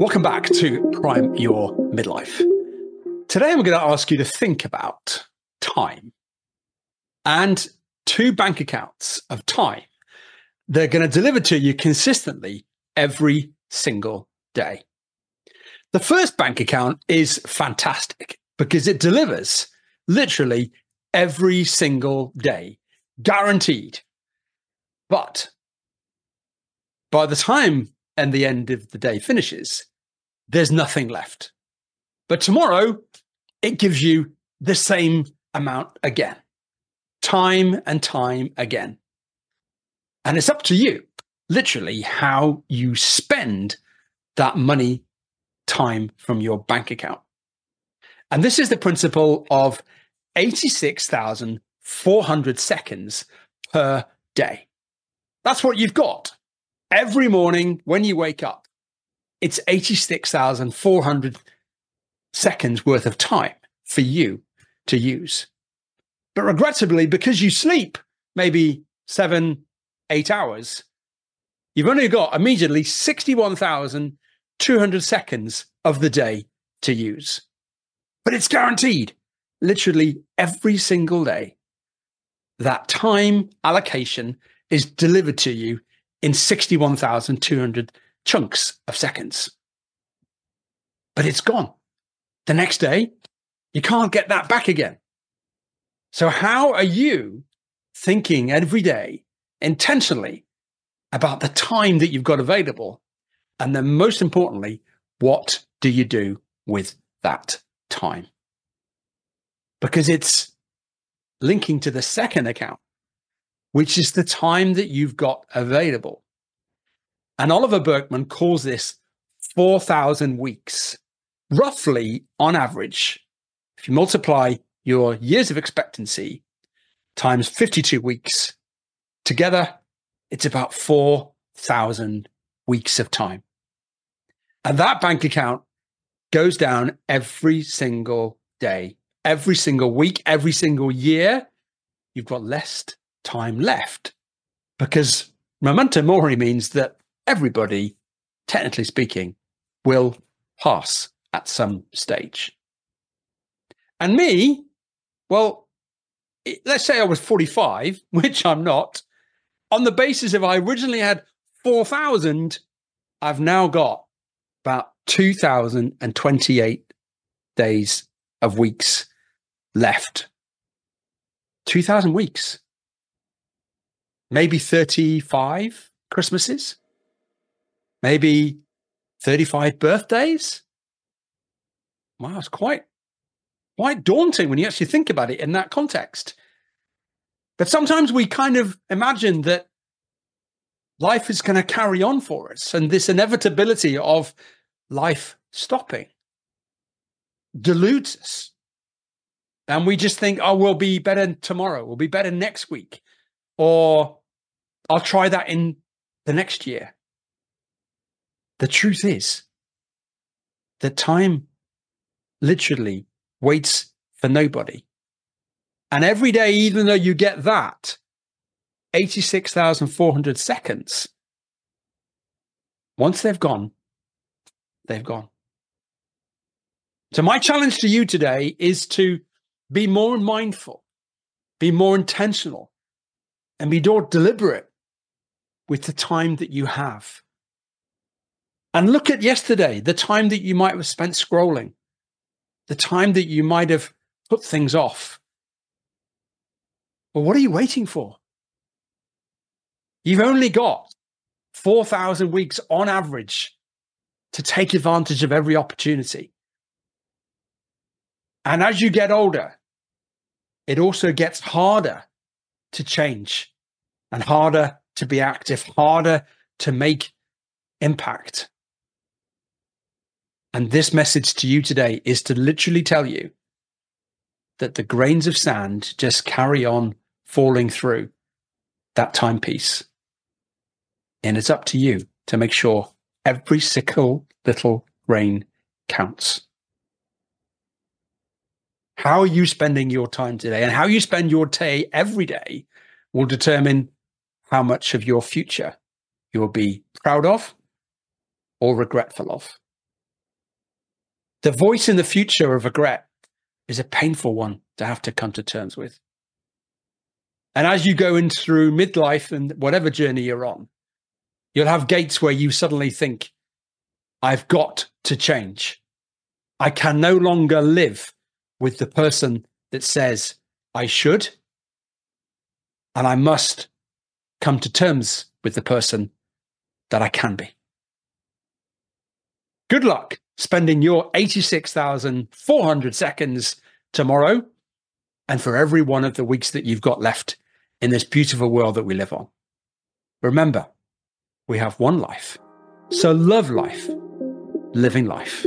Welcome back to Prime Your Midlife. Today, I'm going to ask you to think about time and two bank accounts of time they're going to deliver to you consistently every single day. The first bank account is fantastic because it delivers literally every single day, guaranteed. But by the time and the end of the day finishes, there's nothing left. But tomorrow, it gives you the same amount again, time and time again. And it's up to you, literally, how you spend that money, time from your bank account. And this is the principle of 86,400 seconds per day. That's what you've got. Every morning when you wake up, it's 86,400 seconds worth of time for you to use. But regrettably, because you sleep maybe 7-8 hours, you've only got immediately 61,200 seconds of the day to use. But it's guaranteed, literally every single day, that time allocation is delivered to you in 61,200 chunks of seconds. But it's gone. The next day, you can't get that back again. So how are you thinking every day intentionally about the time that you've got available? And then most importantly, what do you do with that time? Because it's linking to the second account, which is the time that you've got available. And Oliver Berkman calls this 4,000 weeks, roughly on average. If you multiply your years of expectancy times 52 weeks together, it's about 4,000 weeks of time. And that bank account goes down every single day, every single week, every single year. You've got less time left, because memento mori means that everybody, technically speaking, will pass at some stage. And me, well, let's say I was 45, which I'm not. On the basis of I originally had 4,000, I've now got about 2,028 days of weeks left. 2,000 weeks. Maybe 35 Christmases, maybe 35 birthdays. Wow, it's quite daunting when you actually think about it in that context. But sometimes we kind of imagine that life is going to carry on for us, and this inevitability of life stopping deludes us. And we just think, oh, we'll be better tomorrow, we'll be better next week, or I'll try that in the next year. The truth is that time literally waits for nobody. And every day, even though you get that 86,400 seconds, once they've gone, they've gone. So my challenge to you today is to be more mindful, be more intentional, and be more deliberate with the time that you have. And look at yesterday, the time that you might have spent scrolling, the time that you might have put things off. Well, what are you waiting for? You've only got 4,000 weeks on average to take advantage of every opportunity. And as you get older, it also gets harder to change, and harder to be active, harder to make impact. And this message to you today is to literally tell you that the grains of sand just carry on falling through that timepiece. And it's up to you to make sure every single little grain counts. How are you spending your time today, and how you spend your day every day will determine how much of your future you will be proud of or regretful of. The voice in the future of regret is a painful one to have to come to terms with. And as you go in through midlife and whatever journey you're on, you'll have gates where you suddenly think, I've got to change. I can no longer live with the person that says I should, and I must come to terms with the person that I can be. Good luck spending your 86,400 seconds tomorrow and for every one of the weeks that you've got left in this beautiful world that we live on. Remember, we have one life, so love life, living life.